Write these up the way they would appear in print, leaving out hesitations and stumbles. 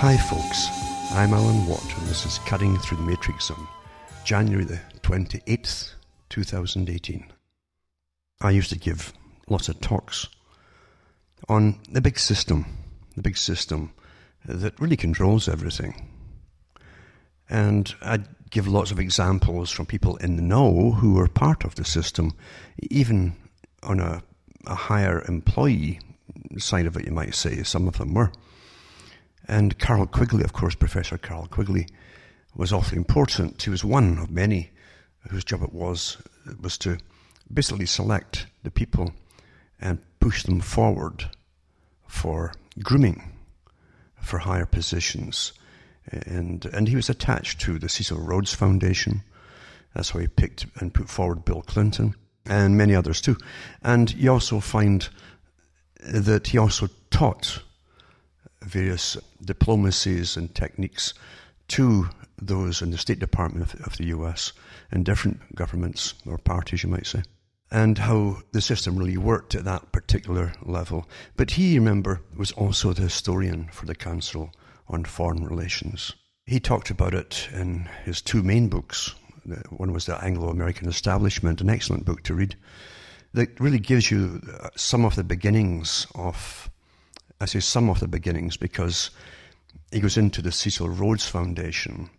Hi folks, I'm Alan Watt and this is Cutting Through the Matrix on January the 28th, 2018. I used to give lots of talks on the big system that really controls everything. And I'd give lots of examples from people in the know who were part of the system, even on a higher employee side of it, you might say, some of them were. And Carroll Quigley, of course, Professor Carroll Quigley, was awfully important. He was one of many whose job it was to basically select the people and push them forward for grooming for higher positions. And he was attached to the Cecil Rhodes Foundation. That's how he picked and put forward Bill Clinton and many others too. And you also find that he also taught various diplomacies and techniques to those in the State Department of the US and different governments or parties, you might say, and how the system really worked at that particular level. But he, remember, was also the historian for the Council on Foreign Relations. He talked about it in his two main books. One was the Anglo-American Establishment, an excellent book to read, that really gives you some of the beginnings of, I say some of the beginnings because he goes into the Cecil Rhodes Foundation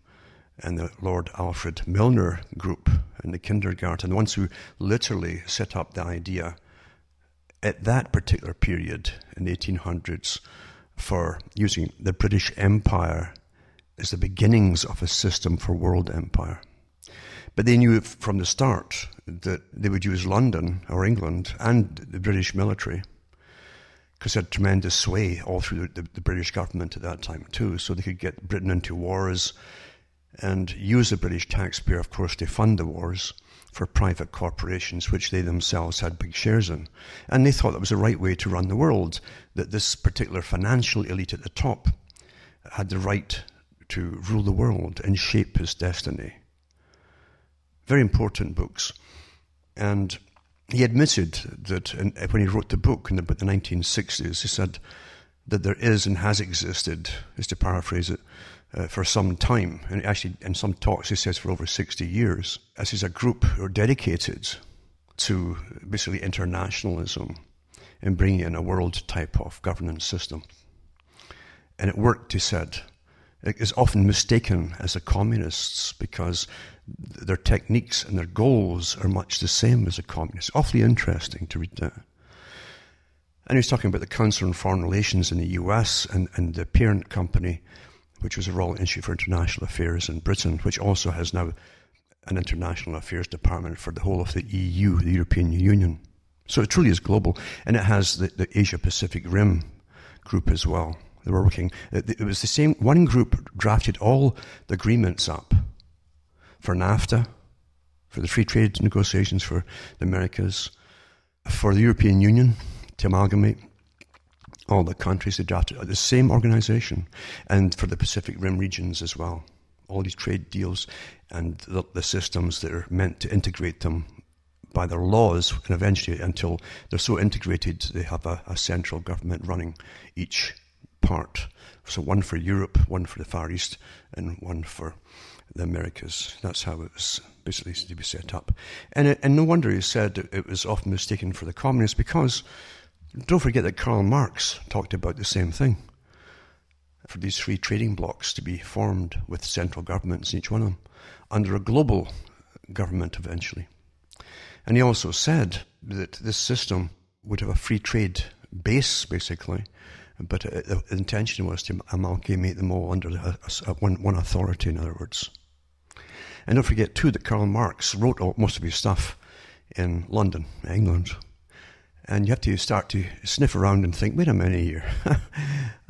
and the Lord Alfred Milner group and the kindergarten, the ones who literally set up the idea at that particular period in the 1800s for using the British Empire as the beginnings of a system for world empire. But they knew from the start that they would use London or England and the British military because they had tremendous sway all through the British government at that time too, so they could get Britain into wars and use the British taxpayer, of course, to fund the wars for private corporations, which they themselves had big shares in. And they thought that was the right way to run the world, that this particular financial elite at the top had the right to rule the world and shape his destiny. Very important books. And he admitted that when he wrote the book in about the 1960s, he said that there is and has existed, is to paraphrase it, for some time, and actually in some talks he says for over 60 years, as is a group who are dedicated to basically internationalism and bringing in a world type of governance system. And it worked, he said. It is often mistaken as the communists because their techniques and their goals are much the same as the communists. Awfully interesting to read that. And he was talking about the Council on Foreign Relations in the US and the parent company, which was a Royal Institute for International Affairs in Britain, which also has now an international affairs department for the whole of the EU, the European Union. So it truly is global, and it has the Asia-Pacific Rim group as well. They were working. It was the same. One group drafted all the agreements up for NAFTA, for the free trade negotiations for the Americas, for the European Union to amalgamate all the countries they drafted are the same organisation, and for the Pacific Rim regions as well. All these trade deals and the systems that are meant to integrate them by their laws, and eventually until they're so integrated they have a central government running each part. So one for Europe, one for the Far East, and one for the Americas. That's how it was basically to be set up. And no wonder he said it was often mistaken for the communists because don't forget that Karl Marx talked about the same thing, for these free trading blocs to be formed with central governments, each one of them, under a global government eventually. And he also said that this system would have a free trade base, basically, but the intention was to amalgamate them all under one authority, in other words. And don't forget, too, that Karl Marx wrote most of his stuff in London, England. And you have to start to sniff around and think, wait a minute here.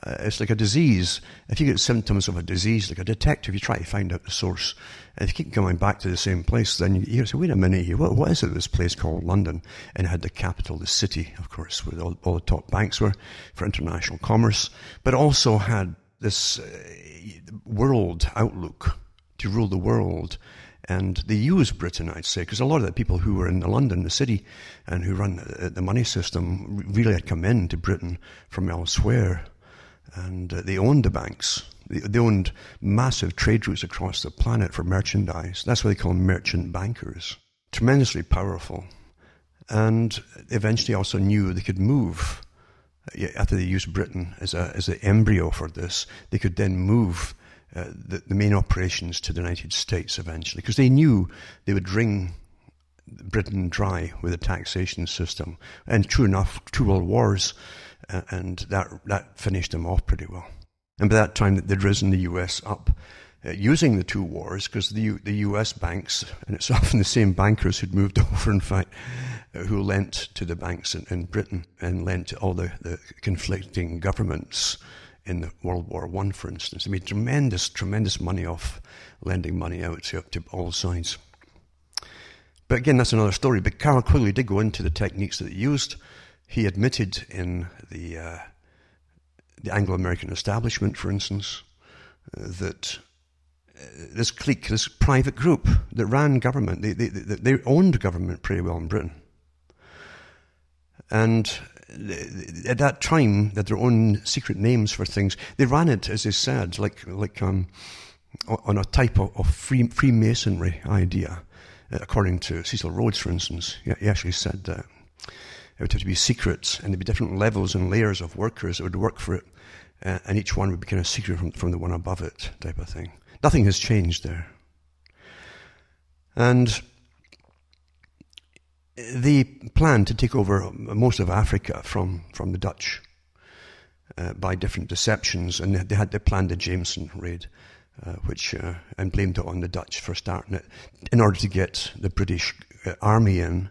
It's like a disease. If you get symptoms of a disease, like a detective, you try to find out the source. And if you keep going back to the same place, then you say, wait a minute here, what is it, this place called London? And it had the capital, the city, of course, where all the top banks were for international commerce, but also had this world outlook to rule the world. And they used Britain, I'd say, because a lot of the people who were in London, the city, and who run the money system really had come into Britain from elsewhere. And they owned the banks. They owned massive trade routes across the planet for merchandise. That's what they call merchant bankers. Tremendously powerful. And eventually also knew they could move. After they used Britain as the embryo for this, they could then move the main operations to the United States eventually, because they knew they would wring Britain dry with a taxation system. And true enough, two world wars, and that finished them off pretty well. And by that time, they'd risen the U.S. up using the two wars, because the U.S. banks, and it's often the same bankers who'd moved over, in fact, who lent to the banks in Britain and lent to all the conflicting governments in the World War I, for instance. They made tremendous, tremendous money off lending money out to all sides. But again, that's another story. But Carroll Quigley did go into the techniques that he used. He admitted in the Anglo-American Establishment, for instance, that this clique, this private group that ran government, they owned government pretty well in Britain. And at that time, they had their own secret names for things. They ran it, as they said, like on a type of Freemasonry idea, according to Cecil Rhodes, for instance. He actually said that. It would have to be secrets, and there'd be different levels and layers of workers that would work for it, and each one would be kind of secret from the one above it, type of thing. Nothing has changed there. And they planned to take over most of Africa from the Dutch by different deceptions, and they planned the Jameson Raid, which and blamed it on the Dutch for starting it, in order to get the British army in.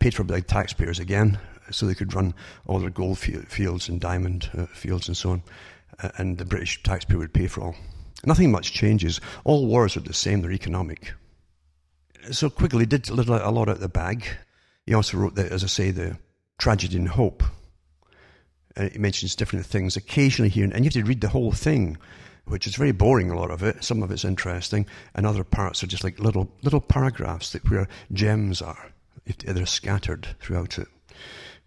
Paid for by taxpayers again, so they could run all their gold fields and diamond fields and so on, and the British taxpayer would pay for all. Nothing much changes. All wars are the same, they're economic. So Quigley did a lot out of the bag. He also wrote, as I say, the Tragedy and Hope. He mentions different things occasionally here, and you have to read the whole thing, which is very boring, a lot of it. Some of it's interesting, and other parts are just like little paragraphs that where gems are. They're scattered throughout it,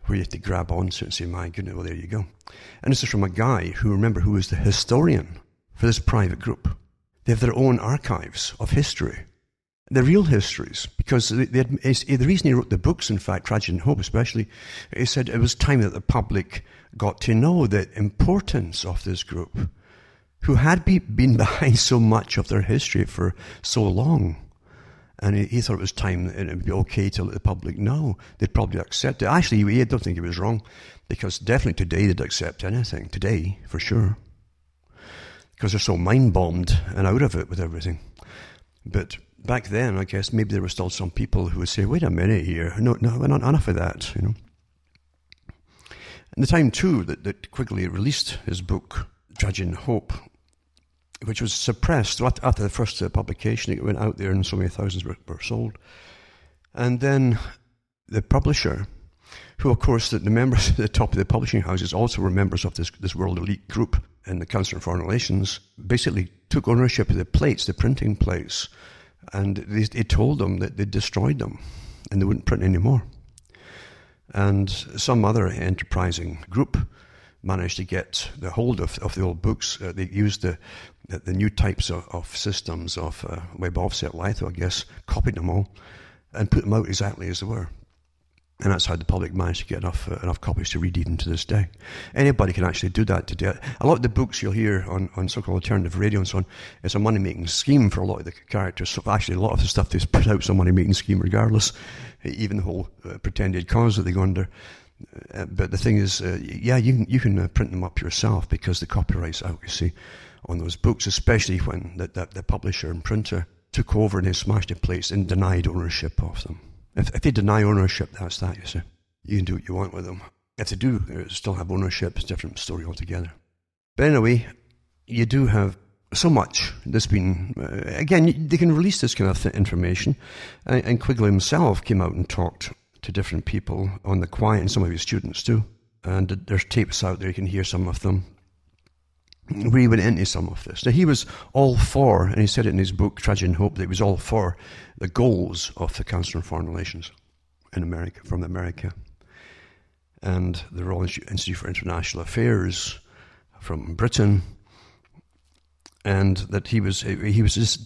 where you have to grab onto it and say, my goodness, well, there you go. And this is from a guy who, remember, who was the historian for this private group. They have their own archives of history. They're real histories, because the reason he wrote the books, in fact, Tragedy and Hope especially, he said it was time that the public got to know the importance of this group, who had been behind so much of their history for so long. And he thought it was time, and it would be okay to let the public know. They'd probably accept it. Actually, I don't think he was wrong, because definitely today they'd accept anything. Today, for sure. Because they're so mind-bombed and out of it with everything. But back then, I guess, maybe there were still some people who would say, wait a minute here. No, not enough of that, you know. And the time, too, that Quigley released his book, Tragedy and Hope, which was suppressed after the first publication. It went out there and so many thousands were sold. And then the publisher, who, of course, the members at the top of the publishing houses also were members of this world elite group in the Council on Foreign Relations, basically took ownership of the plates, the printing plates, and they told them that they destroyed them and they wouldn't print anymore. And some other enterprising group managed to get the hold of the old books. They used the new types of systems of web offset litho, I guess, copied them all and put them out exactly as they were. And that's how the public managed to get enough copies to read even to this day. Anybody can actually do that today. A lot of the books you'll hear on so-called alternative radio and so on, it's a money-making scheme for a lot of the characters. So actually, a lot of the stuff they've put out is a money-making scheme regardless, even the whole pretended cause that they go under. But the thing is, you can print them up yourself, because the copyright's out, you see, on those books, especially when the publisher and printer took over and they smashed the plates and denied ownership of them. If they deny ownership, that's that, you see. You can do what you want with them. If they do still have ownership, it's a different story altogether. But anyway, you do have so much that's been... again, they can release this kind of information, and Quigley himself came out and talked to different people on the quiet, and some of his students too. And there's tapes out there, you can hear some of them. We went into some of this. Now, he was all for, and he said it in his book, Tragedy and Hope, that he was all for the goals of the Council on Foreign Relations in America, from America, and the Royal Institute for International Affairs from Britain, and that he just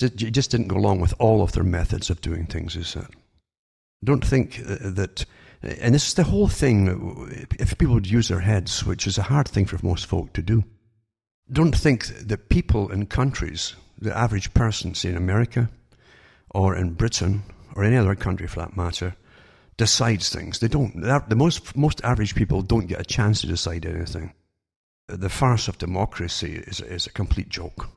didn't go along with all of their methods of doing things, he said. Don't think that, and this is the whole thing, if people would use their heads, which is a hard thing for most folk to do, don't think that people in countries, the average person, say in America or in Britain or any other country for that matter, decides things. They don't. The most average people don't get a chance to decide anything. The farce of democracy is a complete joke.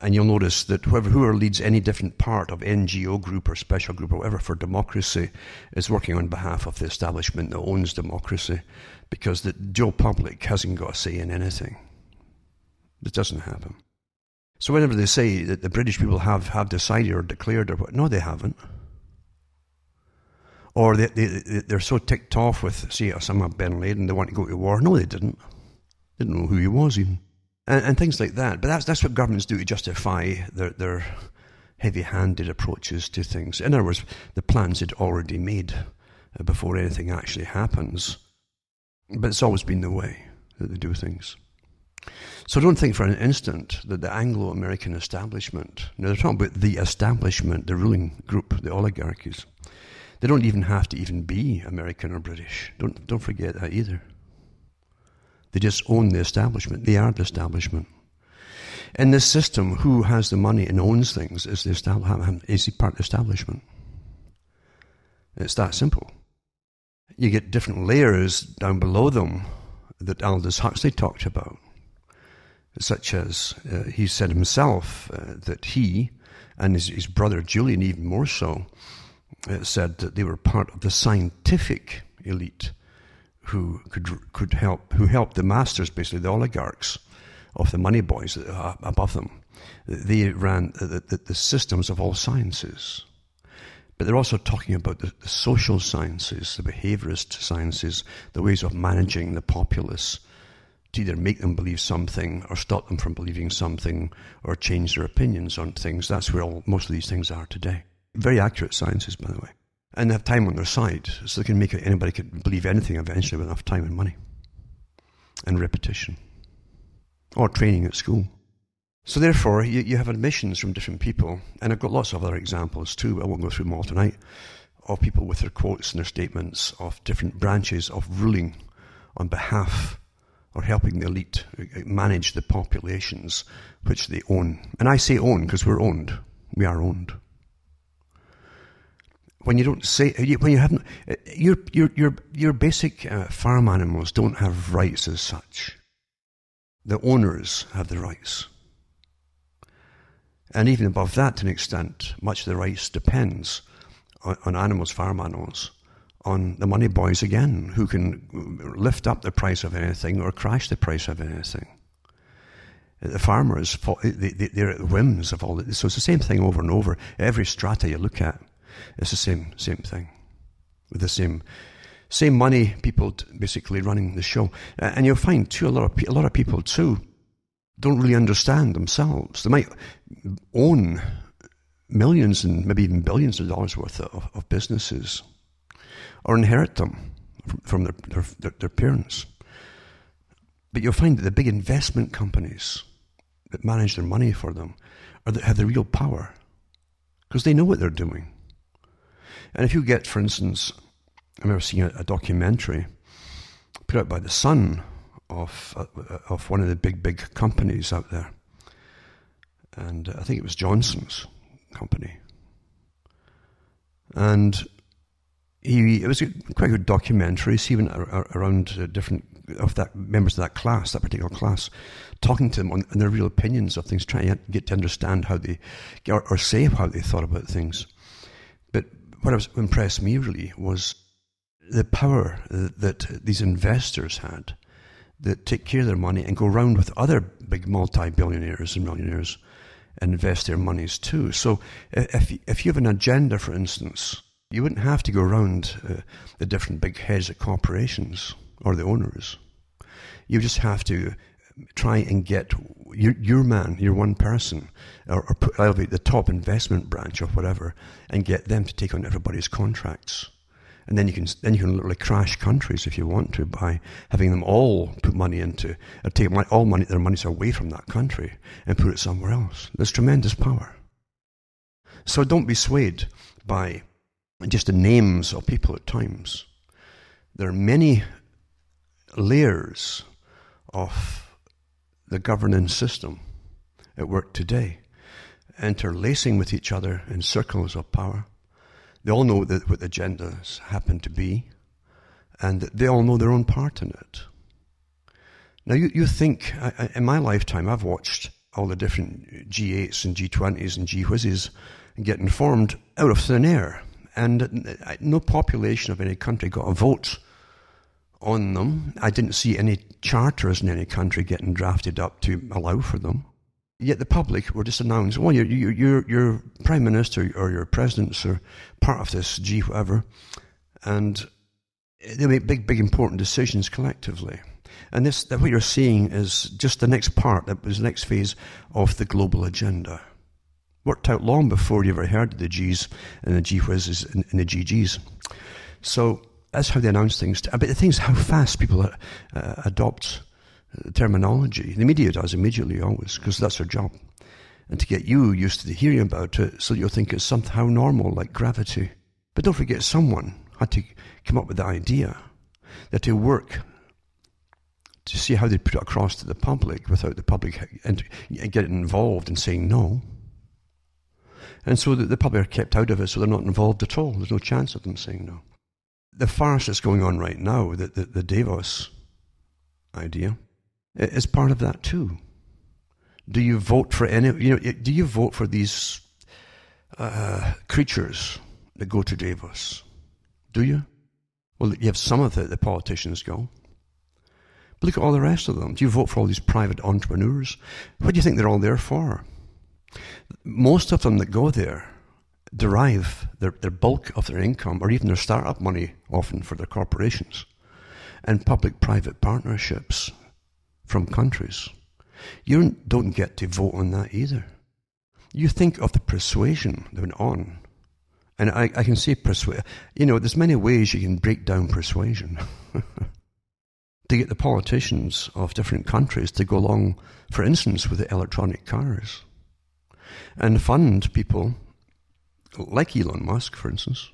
And you'll notice that whoever leads any different part of NGO group or special group or whatever for democracy is working on behalf of the establishment that owns democracy, because the Joe Public hasn't got a say in anything. It doesn't happen. So whenever they say that the British people have decided or declared or what, no, they haven't. Or they're so ticked off with, say, Osama bin Laden, they want to go to war. No, they didn't. They didn't know who he was even. And things like that. But that's what governments do to justify their heavy-handed approaches to things. In other words, the plans they'd already made before anything actually happens. But it's always been the way that they do things. So don't think for an instant that the Anglo-American establishment, now they're talking about the establishment, the ruling group, the oligarchies. They don't even have to even be American or British. Don't forget that either. They just own the establishment. They are the establishment. In this system, who has the money and owns things is part of the establishment. It's that simple. You get different layers down below them that Aldous Huxley talked about, such as he said himself that he and his brother Julian, even more so, said that they were part of the scientific elite, who could help, who helped the masters, basically the oligarchs of the money boys that are above them. They ran the systems of all sciences. But they're also talking about the social sciences, the behaviorist sciences, the ways of managing the populace to either make them believe something or stop them from believing something or change their opinions on things. That's where most of these things are today. Very accurate sciences, by the way. And they have time on their side, so they can make it, anybody could believe anything eventually with enough time and money and repetition or training at school. So therefore, you have admissions from different people, and I've got lots of other examples too, but I won't go through them all tonight, of people with their quotes and their statements of different branches of ruling on behalf or helping the elite manage the populations which they own. And I say own because we're owned. We are owned. When you don't say, when you haven't, your basic farm animals don't have rights as such. The owners have the rights, and even above that, to an extent, much of the rights depends on animals, farm animals, on the money boys again, who can lift up the price of anything or crash the price of anything. The farmers, they're at the whims of all this. So it's the same thing over and over. Every strata you look at. It's the same thing, with the same money people basically running the show. And you'll find too a lot of people too don't really understand themselves. They might own millions and maybe even billions of dollars worth of businesses, or inherit them from their parents. But you'll find that the big investment companies that manage their money for them are that have the real power, because they know what they're doing. And if you get, for instance, I remember seeing a documentary put out by the son of one of the big companies out there. And I think it was Johnson's company. And it was quite a good documentary. So he went around different members of that particular class, talking to them on their real opinions of things, trying to get to understand how they, or say how they thought about things. But what impressed me really was the power that these investors had that take care of their money and go around with other big multi-billionaires and millionaires and invest their monies too. So if you have an agenda, for instance, you wouldn't have to go around the different big heads of corporations or the owners. You just have to try and get your one person, or put, elevate the top investment branch of whatever, and get them to take on everybody's contracts And then you can literally crash countries if you want to by having them all put money into, or take all money, their monies away from that country and put it somewhere else. There's tremendous power. So don't be swayed by just the names of people at times. There are many layers of the governance system at work today, interlacing with each other in circles of power. They all know that what the agendas happen to be, and they all know their own part in it. Now, you think, in my lifetime, I've watched all the different G8s and G20s and G-whizzes getting formed out of thin air, and no population of any country got a vote on them. I didn't see any charters in any country getting drafted up to allow for them. Yet the public were just announced, well, your prime minister or your presidents are part of this G whatever, and they make big important decisions collectively. And that what you're seeing is just the next part, that was the next phase of the global agenda. Worked out long before you ever heard of the Gs and the G whizzes and the GGs. So that's how they announce things. But the thing is how fast people adopt terminology. The media does immediately, always, because that's their job. And to get you used to hearing about it so you'll think it's somehow normal, like gravity. But don't forget, someone had to come up with the idea. They had to work to see how they put it across to the public without the public and getting involved and saying no. And so the public are kept out of it, so they're not involved at all. There's no chance of them saying no. The farce that's going on right now, the Davos idea, is part of that too. Do you vote for do you vote for these creatures that go to Davos? Do you? Well, you have some of the politicians go. But look at all the rest of them. Do you vote for all these private entrepreneurs? What do you think they're all there for? Most of them that go there derive their bulk of their income or even their startup money often for their corporations and public-private partnerships from countries. You don't get to vote on that either. You think of the persuasion that went on. And I can say persuade. You know, there's many ways you can break down persuasion to get the politicians of different countries to go along, for instance, with the electronic cars and fund people like Elon Musk, for instance,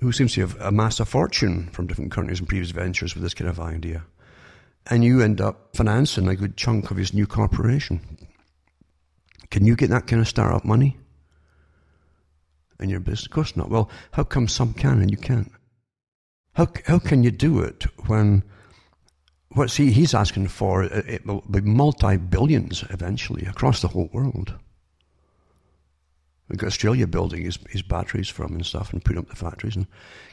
who seems to have amassed a fortune from different countries and previous ventures with this kind of idea. And you end up financing a good chunk of his new corporation. Can you get that kind of startup money in your business? Of course not. Well, how come some can and you can't? How can you do it when what he's asking for, it will be multi-billions eventually across the whole world? We've got Australia building his batteries from and stuff and putting up the factories. And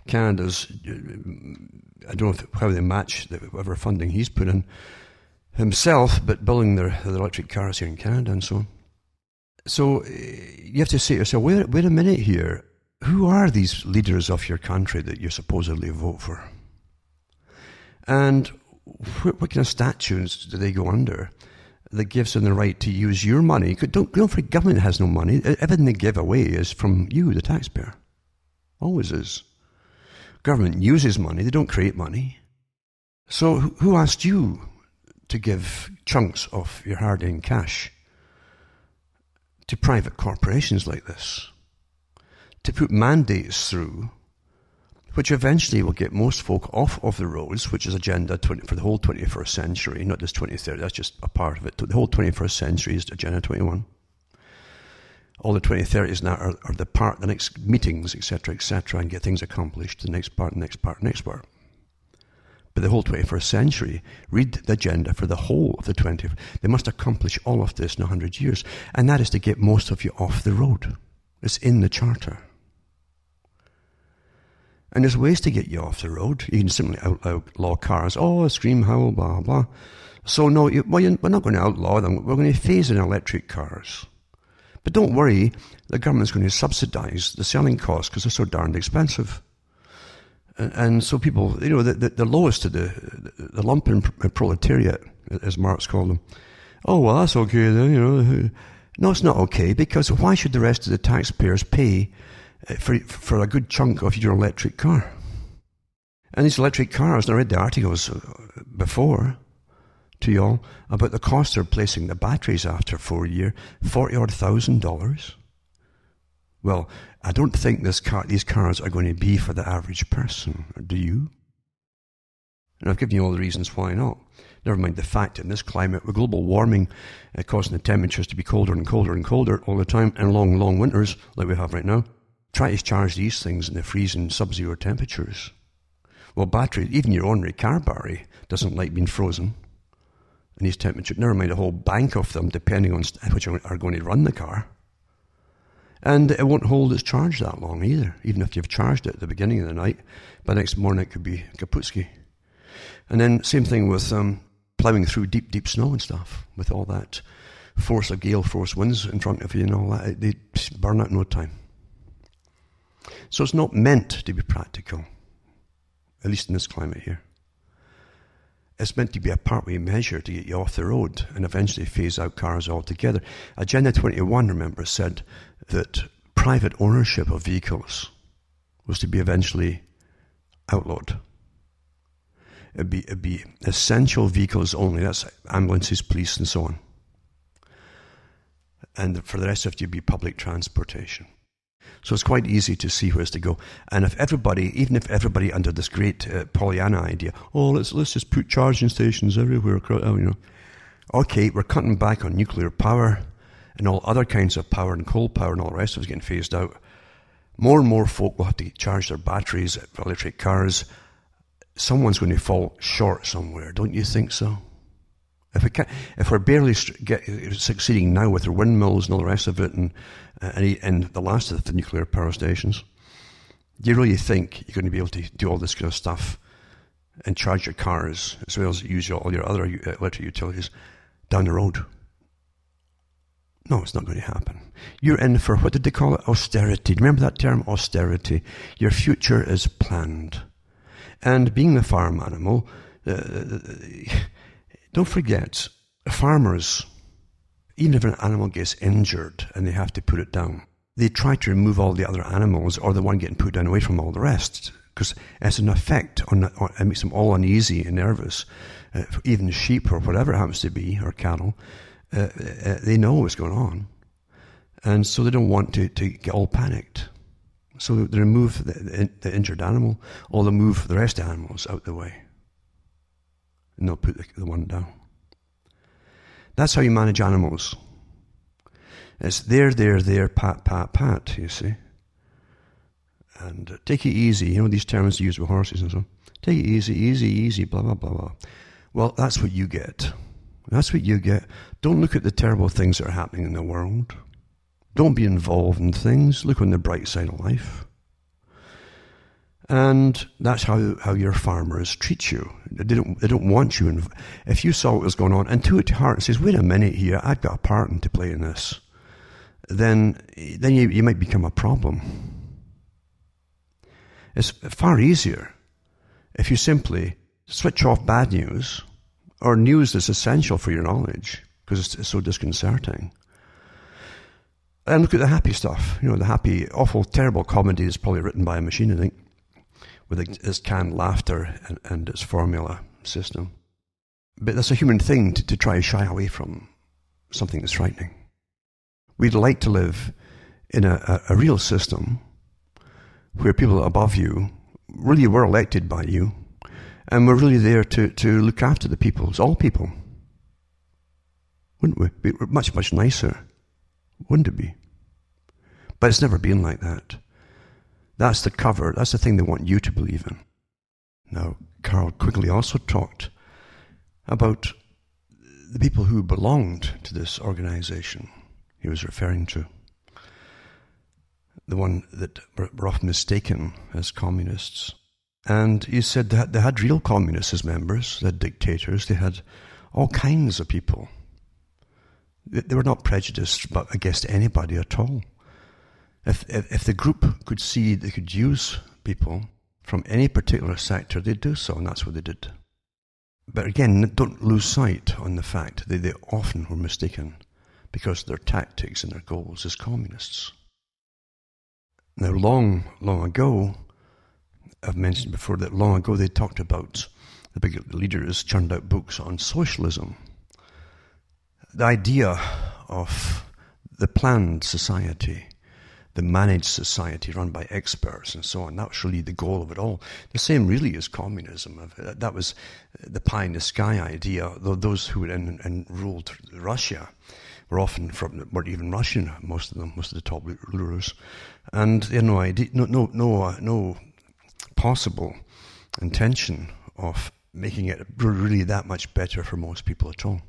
Canada's, I don't know how they match whatever funding he's put in himself, but building their electric cars here in Canada and so on. So you have to say to yourself, wait a minute here. Who are these leaders of your country that you supposedly vote for? And what kind of statutes do they go under that gives them the right to use your money? Don't forget, government has no money. Everything they give away is from you, the taxpayer. Always is. Government uses money. They don't create money. So who asked you to give chunks of your hard-earned cash to private corporations like this? To put mandates through, which eventually will get most folk off of the roads, which is Agenda 20 for the whole 21st century, not just 2030, that's just a part of it. The whole 21st century is Agenda 21. All the 2030s now are the part, the next meetings, etc., etc., and get things accomplished, the next part, next part, next part. But the whole 21st century, read the agenda for the whole of the 20th. They must accomplish all of this in 100 years, and that is to get most of you off the road. It's in the charter. And there's ways to get you off the road. You can simply outlaw cars. Oh, scream, howl, blah, blah. So no, we're not going to outlaw them. We're going to phase in electric cars. But don't worry, the government's going to subsidise the selling costs because they're so darned expensive. And so people, you know, the lowest of the lumpen proletariat, as Marx called them. Oh, well, that's okay then, you know. No, it's not okay, because why should the rest of the taxpayers pay for a good chunk of your electric car. And these electric cars, and I read the articles before to y'all about the cost of replacing the batteries after 4 years, $40,000 odd. Well, I don't think these cars are going to be for the average person, do you? And I've given you all the reasons why not. Never mind the fact that in this climate, with global warming causing the temperatures to be colder and colder and colder all the time, and long, long winters like we have right now, try to charge these things in the freezing sub-zero temperatures. Well, battery, even your ordinary car battery, doesn't like being frozen in these temperatures. Never mind a whole bank of them, depending on which are going to run the car. And it won't hold its charge that long either, even if you've charged it at the beginning of the night. By the next morning, it could be kaputski. And then same thing with ploughing through deep, deep snow and stuff, with all that force of gale force winds in front of you and all that. They burn out in no time. So it's not meant to be practical, at least in this climate here. It's meant to be a partway measure to get you off the road and eventually phase out cars altogether. Agenda 21, remember, said that private ownership of vehicles was to be eventually outlawed. It'd be essential vehicles only. That's ambulances, police, and so on. And for the rest of it, it'd be public transportation. So it's quite easy to see where's to go. And if everybody, even if everybody under this great Pollyanna idea, let's just put charging stations everywhere, okay, we're cutting back on nuclear power and all other kinds of power and coal power and all the rest of it's getting phased out. More and more folk will have to charge their batteries for electric cars. Someone's going to fall short somewhere, don't you think so? If we're barely succeeding now with our windmills and all the rest of it and the last of the nuclear power stations, do you really think you're going to be able to do all this kind of stuff and charge your cars as well as use all your other electric utilities down the road? No, it's not going to happen. You're in for, what did they call it? Austerity. Remember that term, austerity? Your future is planned. And being the farm animal, don't forget, farmers, even if an animal gets injured and they have to put it down, they try to remove all the other animals or the one getting put down away from all the rest, because it's an effect on it makes them all uneasy and nervous. Even sheep or whatever it happens to be, or cattle, they know what's going on. And so they don't want to get all panicked. So they remove the injured animal, or they move the rest of the animals out the way. And they'll put the one down. That's how you manage animals. It's there, pat, you see. And take it easy. You know these terms used with horses and so on. Take it easy, blah, blah, blah, blah. Well, that's what you get. Don't look at the terrible things that are happening in the world. Don't be involved in things. Look on the bright side of life. And that's how your farmers treat you. They don't want you. If you saw what was going on, and to it heart says, wait a minute here, I've got a part to play in this, then you might become a problem. It's far easier if you simply switch off bad news, or news that's essential for your knowledge, because it's so disconcerting. And look at the happy stuff. The happy, awful, terrible comedy is probably written by a machine, I think, with its canned laughter and its formula system. But that's a human thing to try to shy away from something that's frightening. We'd like to live in a real system where people above you really were elected by you and were really there to look after the people. It's all people. Wouldn't we? It'd be much, much nicer, wouldn't it be? But it's never been like that. That's the cover. That's the thing they want you to believe in. Now, Carroll Quigley also talked about the people who belonged to this organization he was referring to. The one that were often mistaken as communists. And he said that they had real communists as members. They had dictators. They had all kinds of people. They were not prejudiced against anybody at all. If the group could see they could use people from any particular sector, they'd do so, and that's what they did. But again, don't lose sight on the fact that they often were mistaken because of their tactics and their goals as communists. Now, long ago, I've mentioned before that long ago they talked about, the big leaders churned out books on socialism. The idea of the planned society, the managed society run by experts and so on, that was really the goal of it all. The same really is communism. That was the pie in the sky idea, though those who ruled Russia were often weren't even Russian, most of the top rulers, and they had no idea, no possible intention of making it really that much better for most people at all.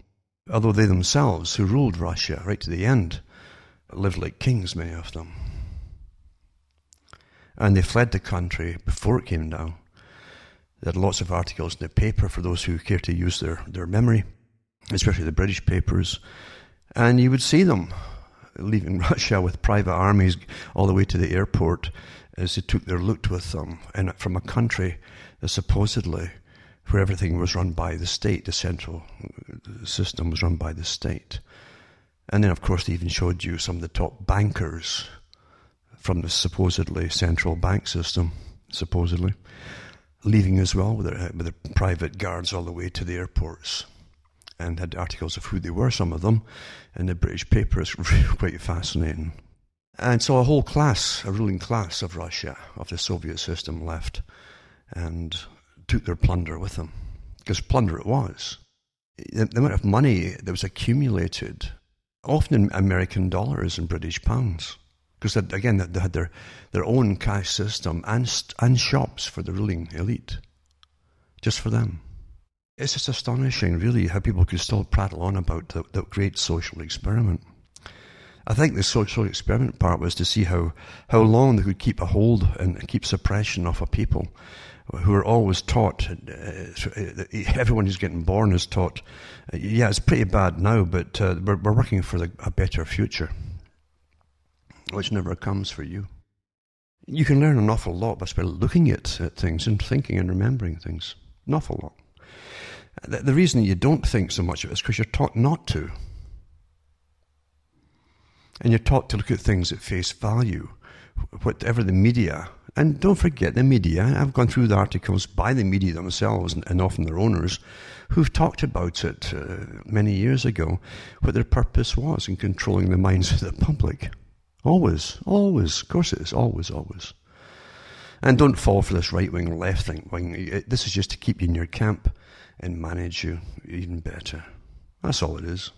Although they themselves, who ruled Russia right to the end, lived like kings, many of them. And they fled the country before it came down. There are lots of articles in the paper for those who care to use their memory, especially the British papers. And you would see them leaving Russia with private armies all the way to the airport as they took their loot with them, and from a country that supposedly where everything was run by the state, the central system was run by the state. And then, of course, they even showed you some of the top bankers from the supposedly central bank system, supposedly, leaving as well with their private guards all the way to the airports, and had articles of who they were, some of them, in the British papers. Quite fascinating. And so a whole class, a ruling class of Russia, of the Soviet system, left and took their plunder with them, because plunder it was. The amount of money that was accumulated, often in American dollars and British pounds, because again they had their own cash system and shops for the ruling elite, just for them. It's just astonishing, really, how people could still prattle on about the great social experiment. I think the social experiment part was to see how long they could keep a hold and keep suppression off a people who are always taught, everyone who's getting born is taught, yeah, it's pretty bad now, but we're working for a better future, which never comes for you. You can learn an awful lot by looking at things and thinking and remembering things, an awful lot. The reason you don't think so much of it is because you're taught not to. And you're taught to look at things at face value, whatever the media. And don't forget the media. I've gone through the articles by the media themselves and often their owners who've talked about it many years ago, what their purpose was in controlling the minds of the public. Always. Of course it is. Always. And don't fall for this right-wing, left-wing. This is just to keep you in your camp and manage you even better. That's all it is.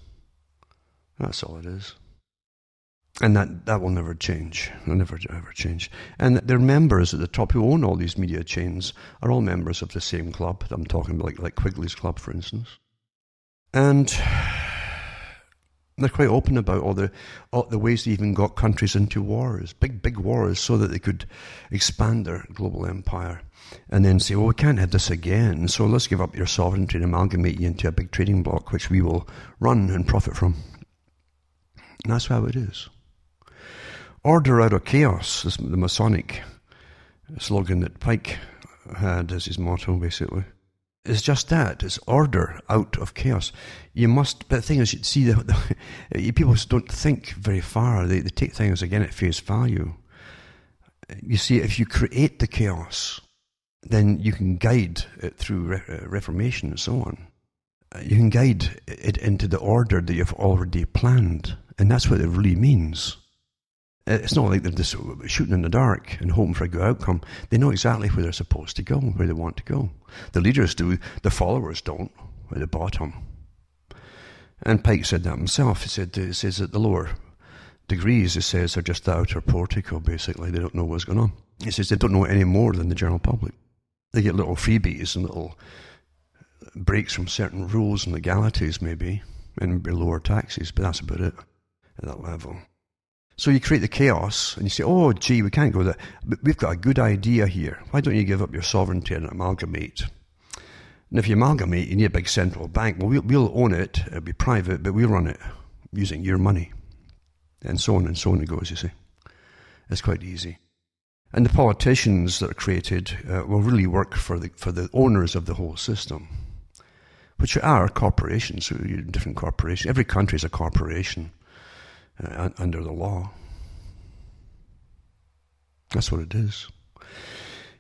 And that will never change. It'll never, ever change. And their members at the top who own all these media chains are all members of the same club. I'm talking about like Quigley's club, for instance. And they're quite open about all the ways they even got countries into wars, big wars, so that they could expand their global empire and then say, well, we can't have this again, so let's give up your sovereignty and amalgamate you into a big trading bloc, which we will run and profit from. And that's how it is. Order out of chaos is the Masonic slogan that Pike had as his motto, basically. It's just that. It's order out of chaos. You must, but the thing is, you see, people don't think very far. They take things, again, at face value. You see, if you create the chaos, then you can guide it through reformation and so on. You can guide it into the order that you've already planned. And that's what it really means. It's not like they're just shooting in the dark and hoping for a good outcome. They know exactly where they're supposed to go, where they want to go. The leaders do, the followers don't, at the bottom. And Pike said that himself. He says that the lower degrees, he says, are just the outer portico, basically. They don't know what's going on. He says they don't know any more than the general public. They get little freebies and little breaks from certain rules and legalities, maybe, and lower taxes, but that's about it at that level. So you create the chaos, and you say, oh, gee, we can't go there. We've got a good idea here. Why don't you give up your sovereignty and amalgamate? And if you amalgamate, you need a big central bank. Well, we'll own it. It'll be private, but we'll run it using your money. And so on it goes, you see. It's quite easy. And the politicians that are created will really work for the owners of the whole system, which are corporations, different corporations. Every country is a corporation. Under the law. That's what it is.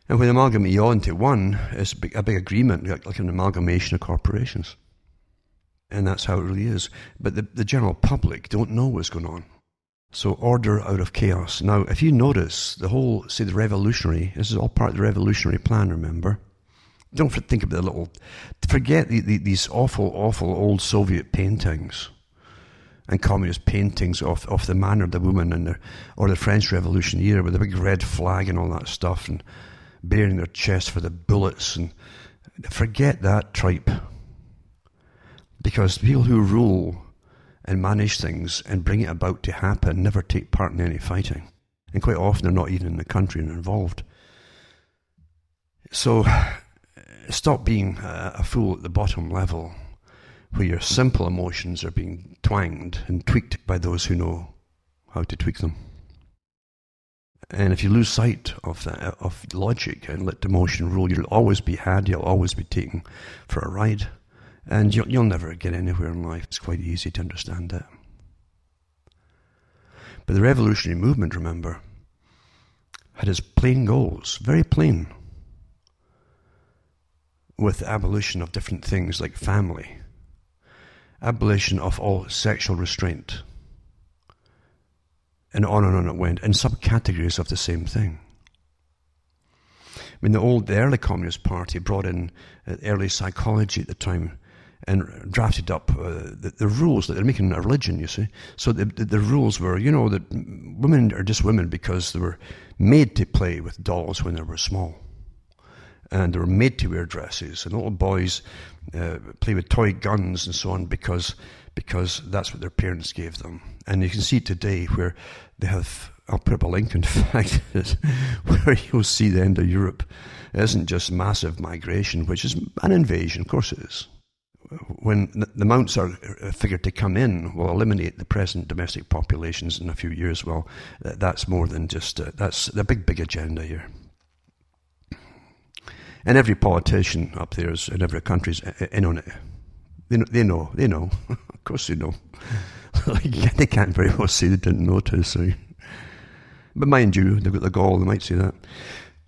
And when amalgamate you onto one, it's a big agreement, like an amalgamation of corporations. And that's how it really is. But the general public don't know what's going on. So order out of chaos. Now, if you notice, the whole, say, the revolutionary, this is all part of the revolutionary plan, remember? Don't think about the little, forget these awful, awful old Soviet paintings and communist paintings of the man or the woman in the, or the French Revolution era with the big red flag and all that stuff and bearing their chest for the bullets, and forget that tripe. Because the people who rule and manage things and bring it about to happen never take part in any fighting. And quite often they're not even in the country and involved. So stop being a fool at the bottom level where your simple emotions are being twanged and tweaked by those who know how to tweak them. And if you lose sight of that, of logic, and let emotion rule, you'll always be had, you'll always be taken for a ride. And you'll never get anywhere in life. It's quite easy to understand that. But the revolutionary movement, remember, had its plain goals, very plain, with the abolition of different things like family, abolition of all sexual restraint, and on it went, in subcategories of the same thing. I mean, the early Communist Party brought in early psychology at the time and drafted up the rules that they're making a religion, you see. So the rules were, you know, that women are just women because they were made to play with dolls when they were small. And they were made to wear dresses, and little boys play with toy guns and so on because that's what their parents gave them. And you can see today where they have, I'll put up a link in fact, where you'll see the end of Europe. It isn't just massive migration, which is an invasion, of course it is. When the amounts are figured to come in will eliminate the present domestic populations in a few years, well, that's more than just, that's the big agenda here. And every politician up there is, in every country's in on it. They know. Of course they know. They can't very well say they didn't notice. So. But mind you, they've got the gall, they might say that.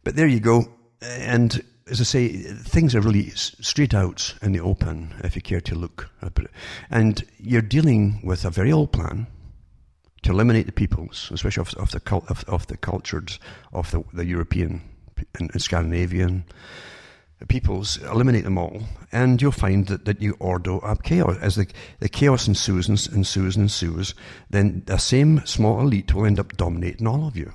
But there you go. And as I say, things are really straight out in the open, if you care to look at it. And you're dealing with a very old plan to eliminate the peoples, especially of the cultured, of the European and Scandinavian peoples, eliminate them all, and you'll find that you order up chaos. As the chaos ensues, then the same small elite will end up dominating all of you.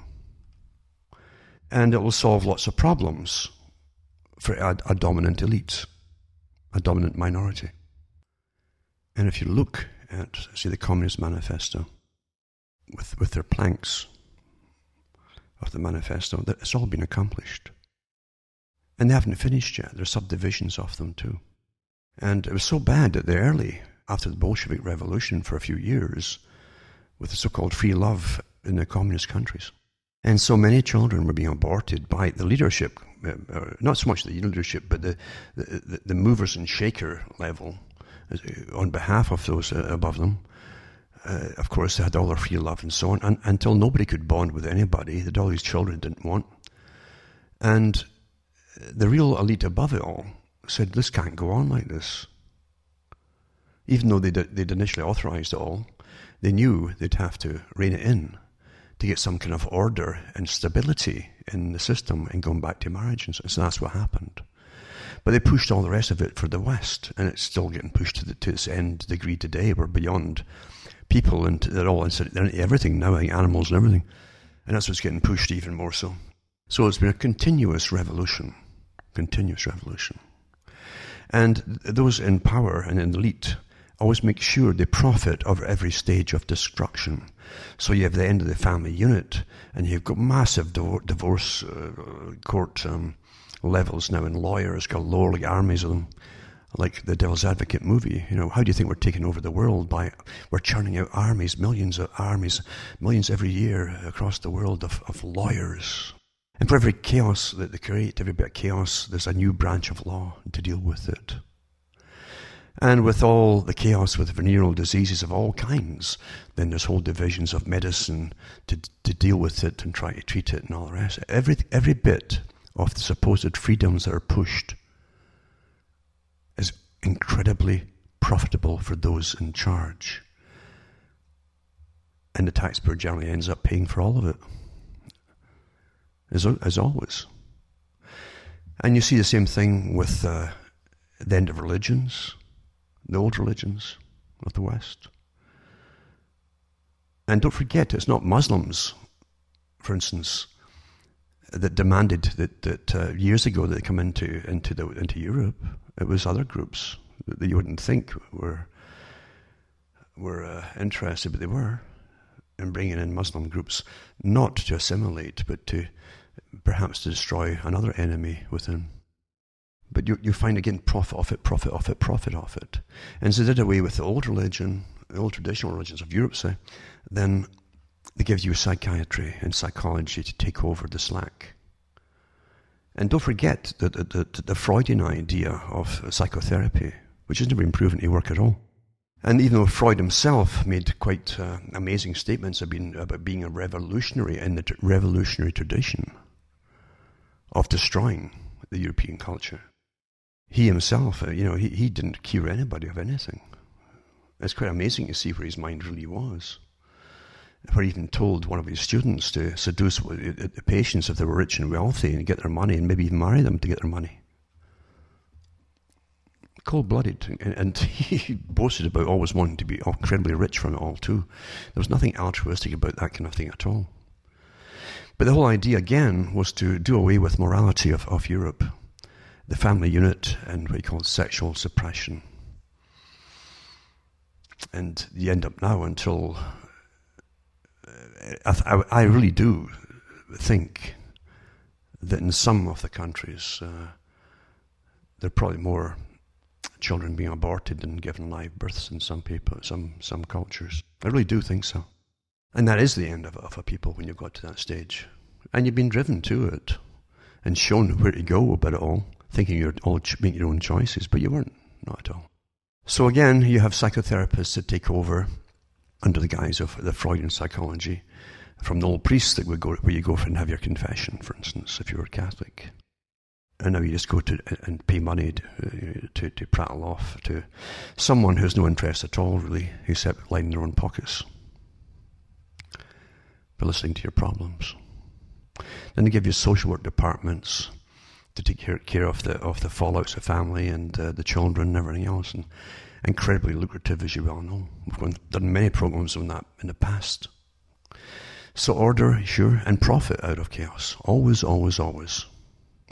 And it will solve lots of problems for a dominant elite, a dominant minority. And if you look at, say, the Communist Manifesto, with their planks of the manifesto, that it's all been accomplished. And they haven't finished yet. There's subdivisions of them too. And it was so bad that after the Bolshevik Revolution for a few years, with the so-called free love in the communist countries. And so many children were being aborted by the leadership, not so much the leadership, but the movers and shaker level on behalf of those above them. Of course, they had all their free love and so on, and until nobody could bond with anybody that all these children didn't want. And the real elite above it all said, this can't go on like this. Even though they'd initially authorized it all, they knew they'd have to rein it in to get some kind of order and stability in the system and going back to marriage. And so that's what happened. But they pushed all the rest of it for the West, and it's still getting pushed to its end degree today. We're beyond people, and they're into everything now, like animals and everything. And that's what's getting pushed even more so. So it's been a continuous revolution. And those in power and in the elite always make sure they profit over every stage of destruction. So you have the end of the family unit, and you've got massive divorce court levels now, and lawyers galore, like armies of them. Like the Devil's Advocate movie, you know, how do you think we're taking over the world we're churning out armies, millions every year across the world of lawyers. And for every chaos that they create, every bit of chaos, there's a new branch of law to deal with it. And with all the chaos with venereal diseases of all kinds, then there's whole divisions of medicine to deal with it and try to treat it and all the rest. Every bit of the supposed freedoms that are pushed is incredibly profitable for those in charge. And the taxpayer generally ends up paying for all of it, as always. And you see the same thing with the end of religions, the old religions of the West. And don't forget, it's not Muslims, for instance, that demanded that years ago that they come into Europe. It was other groups that you wouldn't think were interested, but they were, in bringing in Muslim groups, not to assimilate, but to perhaps to destroy another enemy within. But you find again profit off it. And so they did away with the old religion, the old traditional religions of Europe, say, then they give you psychiatry and psychology to take over the slack. And don't forget the Freudian idea of psychotherapy, which has never been proven to work at all. And even though Freud himself made quite amazing statements about being a revolutionary in the revolutionary tradition of destroying the European culture, he himself, he didn't cure anybody of anything. It's quite amazing to see where his mind really was. Where he even told one of his students to seduce the patients if they were rich and wealthy and get their money and maybe even marry them to get their money. Cold-blooded, and he boasted about always wanting to be incredibly rich from it all too. There was nothing altruistic about that kind of thing at all. But the whole idea, again, was to do away with morality of Europe, the family unit, and what he called sexual suppression. And you end up now until... I really do think that in some of the countries, there are probably more children being aborted and given live births in some people, some cultures. I really do think so. And that is the end of a people when you've got to that stage. And you've been driven to it and shown where to go about it all, thinking you're all making your own choices, but you weren't, not at all. So again, you have psychotherapists that take over under the guise of the Freudian psychology from the old priests that would go where you go for and have your confession, for instance, if you were Catholic. And now you just go to and pay money to prattle off to someone who's no interest at all, really, except lining their own pockets for listening to your problems. Then they give you social work departments to take care of the fallouts of family and the children and everything else, and incredibly lucrative, as you well know. We've done many programs on that in the past. So order, sure, and profit out of chaos. Always, always, always.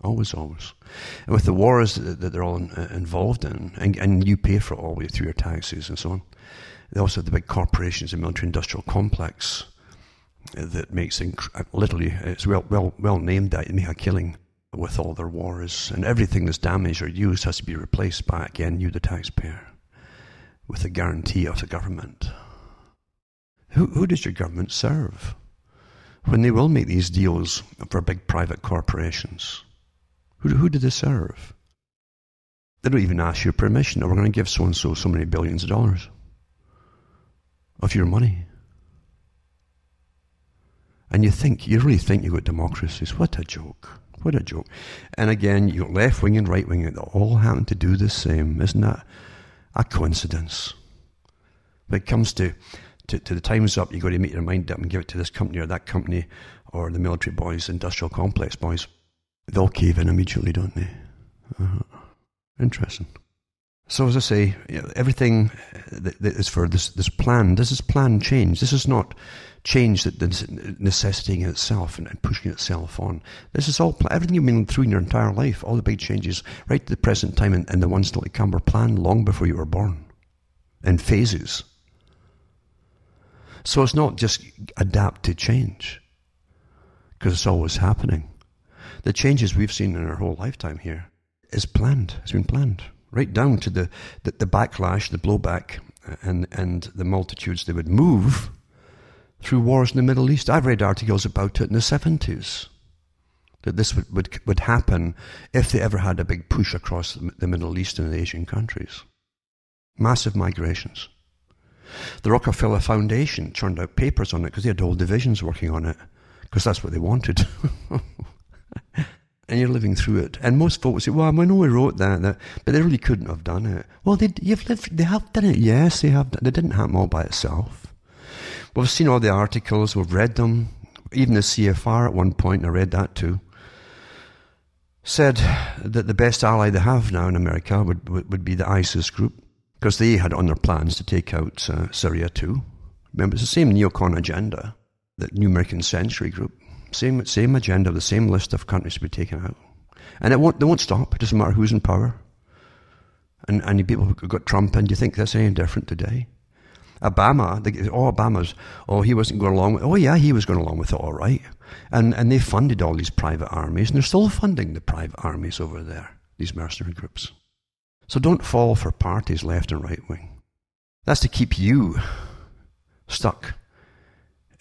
Always, always. And with the wars that they're all involved in, and you pay for it all through your taxes and so on, they also have the big corporations, the military-industrial complex that makes, literally, it's well named that, they make a killing with all their wars, and everything that's damaged or used has to be replaced by, again, you, the taxpayer, with the guarantee of the government. Who does your government serve when they will make these deals for big private corporations? Who do they serve? They don't even ask your permission. Oh, we're going to give so-and-so so many billions of dollars of your money. And you really think you've got democracies. What a joke. What a joke. And again, your left wing and right wing, they all happen to do the same. Isn't that a coincidence? When it comes to the time's up, you've got to make your mind up and give it to this company or that company or the military boys, industrial complex boys. They'll cave in immediately, don't they? Interesting. So as I say, everything that is for this plan, this is plan change. This is not change that's necessitating itself and pushing itself on. This is all, everything you've been through in your entire life, all the big changes right to the present time and the ones still to come were planned long before you were born, in phases. So it's not just adapt to change, because it's always happening. The changes we've seen in our whole lifetime here is planned. It's been planned. Right down to the backlash, the blowback, and the multitudes that would move through wars in the Middle East. I've read articles about it in the 70s, that this would happen if they ever had a big push across the Middle East and the Asian countries. Massive migrations. The Rockefeller Foundation turned out papers on it because they had whole divisions working on it, because that's what they wanted. And you're living through it. And most folks say, well, I know we wrote that, but they really couldn't have done it. Well, they have done it. Yes, they have done it. It didn't happen all by itself. We've seen all the articles. We've read them. Even the CFR at one point, and I read that too, said that the best ally they have now in America would be the ISIS group, because they had on their plans to take out Syria too. Remember, it's the same neocon agenda, that New American Century group. Same agenda, the same list of countries to be taken out. And they won't stop. It doesn't matter who's in power. And you people who got Trump in, do you think that's any different today? Obama, he wasn't going along with it. Oh, yeah, he was going along with it, all right. And they funded all these private armies, and they're still funding the private armies over there, these mercenary groups. So don't fall for parties left and right wing. That's to keep you stuck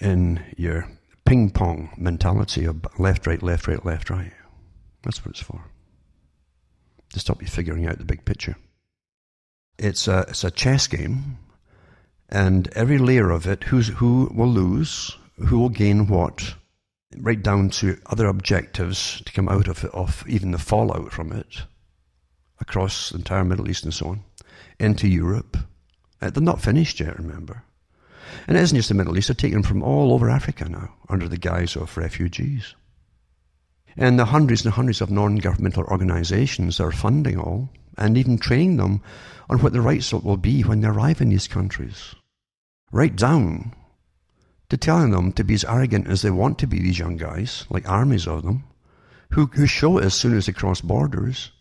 in your ping-pong mentality of left, right, left, right, left, right. That's what it's for. To stop you figuring out the big picture. It's a chess game, and every layer of it, who will lose, who will gain what, right down to other objectives to come out of it, of even the fallout from it, across the entire Middle East and so on, into Europe. They're not finished yet, remember. And it isn't just the Middle East, they're taking them from all over Africa now, under the guise of refugees. And the hundreds and hundreds of non-governmental organisations are funding all, and even training them on what their rights will be when they arrive in these countries. Right down to telling them to be as arrogant as they want to be, these young guys, like armies of them, who show it as soon as they cross borders,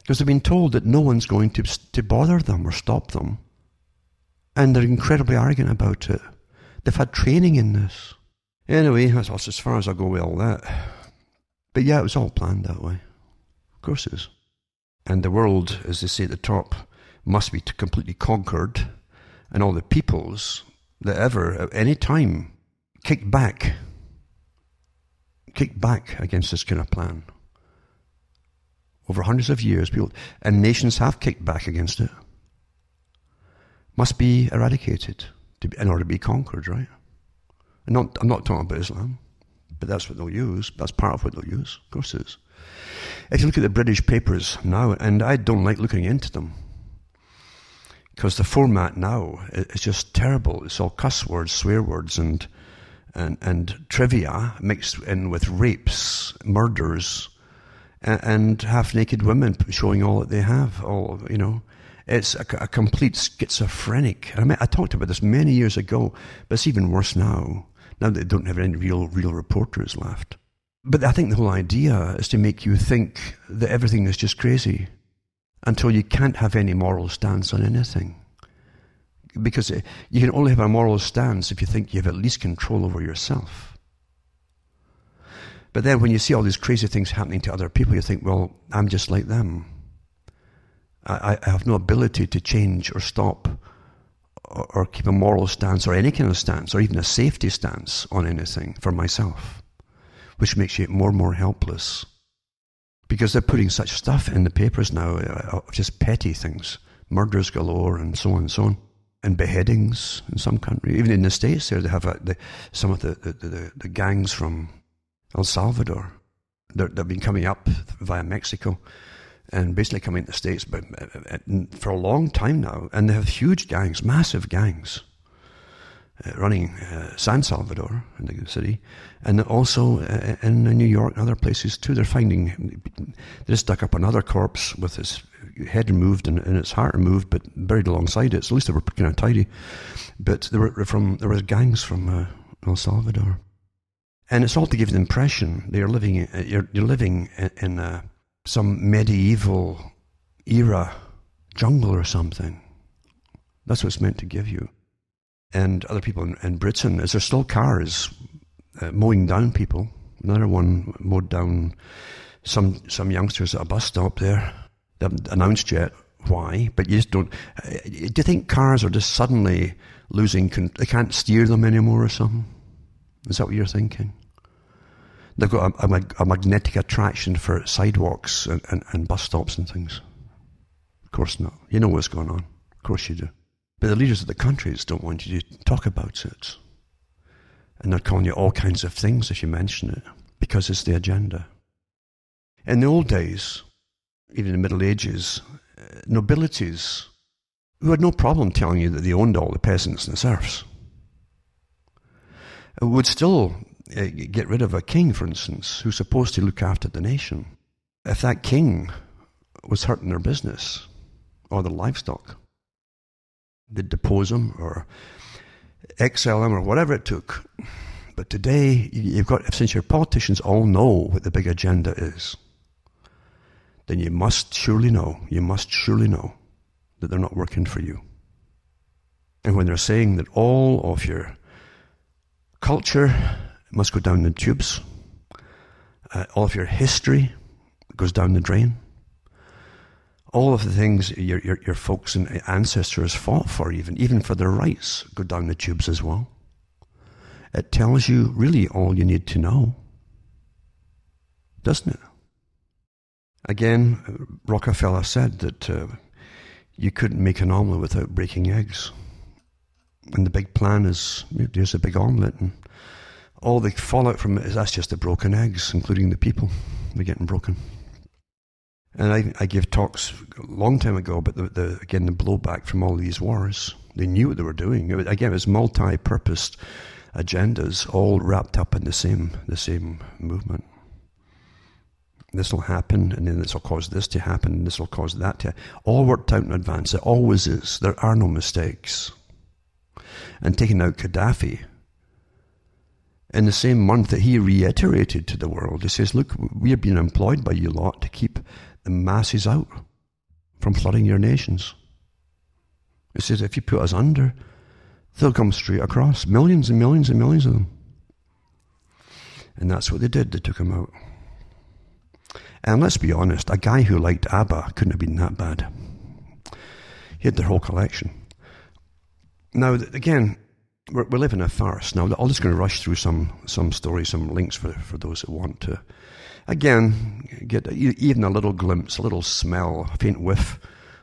because they've been told that no one's going to bother them or stop them. And they're incredibly arrogant about it. They've had training in this. Anyway, that's as far as I'll go with all that. But yeah, it was all planned that way. Of course it is. And the world, as they say at the top, must be completely conquered, and all the peoples that ever, at any time, kick back against this kind of plan. Over hundreds of years, people and nations have kicked back against it. Must be eradicated in order to be conquered, right? I'm not talking about Islam, but that's what they'll use. That's part of what they'll use. Of course it is. If you look at the British papers now, and I don't like looking into them, because the format now is just terrible. It's all cuss words, swear words, and trivia mixed in with rapes, murders, and half-naked women showing all that they have, all, you know. It's a complete schizophrenic. I mean, I talked about this many years ago, but it's even worse now. Now they don't have any real reporters left. But I think the whole idea is to make you think that everything is just crazy until you can't have any moral stance on anything. Because you can only have a moral stance if you think you have at least control over yourself. But then when you see all these crazy things happening to other people, you think, well, I'm just like them. I have no ability to change or stop or keep a moral stance or any kind of stance or even a safety stance on anything for myself, which makes you more and more helpless. Because they're putting such stuff in the papers now of just petty things, murders galore and so on, and beheadings in some countries. Even in the States there, they have some of the gangs from El Salvador. They've been coming up via Mexico, and basically coming into the States for a long time now. And they have huge gangs, massive gangs, running San Salvador in the city. And also in New York and other places too. They're finding, they stuck up another corpse with its head removed and its heart removed, but buried alongside it. So at least they were kind of tidy. But there were gangs from El Salvador. And it's all to give the impression they are living, you're living in a some medieval era jungle or something. That's what it's meant to give you. And other people in Britain, is there still cars mowing down people? Another one mowed down some youngsters at a bus stop there. They haven't announced yet why, but you just don't. Do you think cars are just suddenly losing control? They can't steer them anymore or something? Is that what you're thinking? They've got a magnetic attraction for sidewalks and bus stops and things. Of course not. You know what's going on. course you do. But the leaders of the countries don't want you to talk about it. And they're calling you all kinds of things if you mention it, because it's the agenda. In the old days, even in the Middle Ages, nobilities who had no problem telling you that they owned all the peasants and the serfs would still get rid of a king, for instance, who's supposed to look after the nation. If that king was hurting their business or their livestock, they'd depose him or exile him or whatever it took. But today, you've got, since your politicians all know what the big agenda is, then you must surely know that they're not working for you. And when they're saying that all of your culture must go down the tubes, all of your history goes down the drain, all of the things your folks and ancestors fought for, even for their rights, go down the tubes as well. It tells you really all you need to know, doesn't it? Again, Rockefeller said that you couldn't make an omelette without breaking eggs. And the big plan is, there's a big omelette, and all the fallout from it is that's just the broken eggs, including the people. They're getting broken. And I gave talks a long time ago about, the blowback from all these wars. They knew what they were doing. Again, it was multi-purposed agendas all wrapped up in the same movement. This will happen, and then this will cause this to happen, and this will cause that to happen. All worked out in advance. It always is. There are no mistakes. And taking out Gaddafi, in the same month that he reiterated to the world, he says, look, we are being employed by you lot to keep the masses out from flooding your nations. He says, if you put us under, they'll come straight across, millions and millions and millions of them. And that's what they did. They took him out. And let's be honest, a guy who liked ABBA couldn't have been that bad. He had their whole collection. Now, again, we live in a farce. Now, I'm just going to rush through some stories, some links for those that want to, again, get even a little glimpse, a little smell, a faint whiff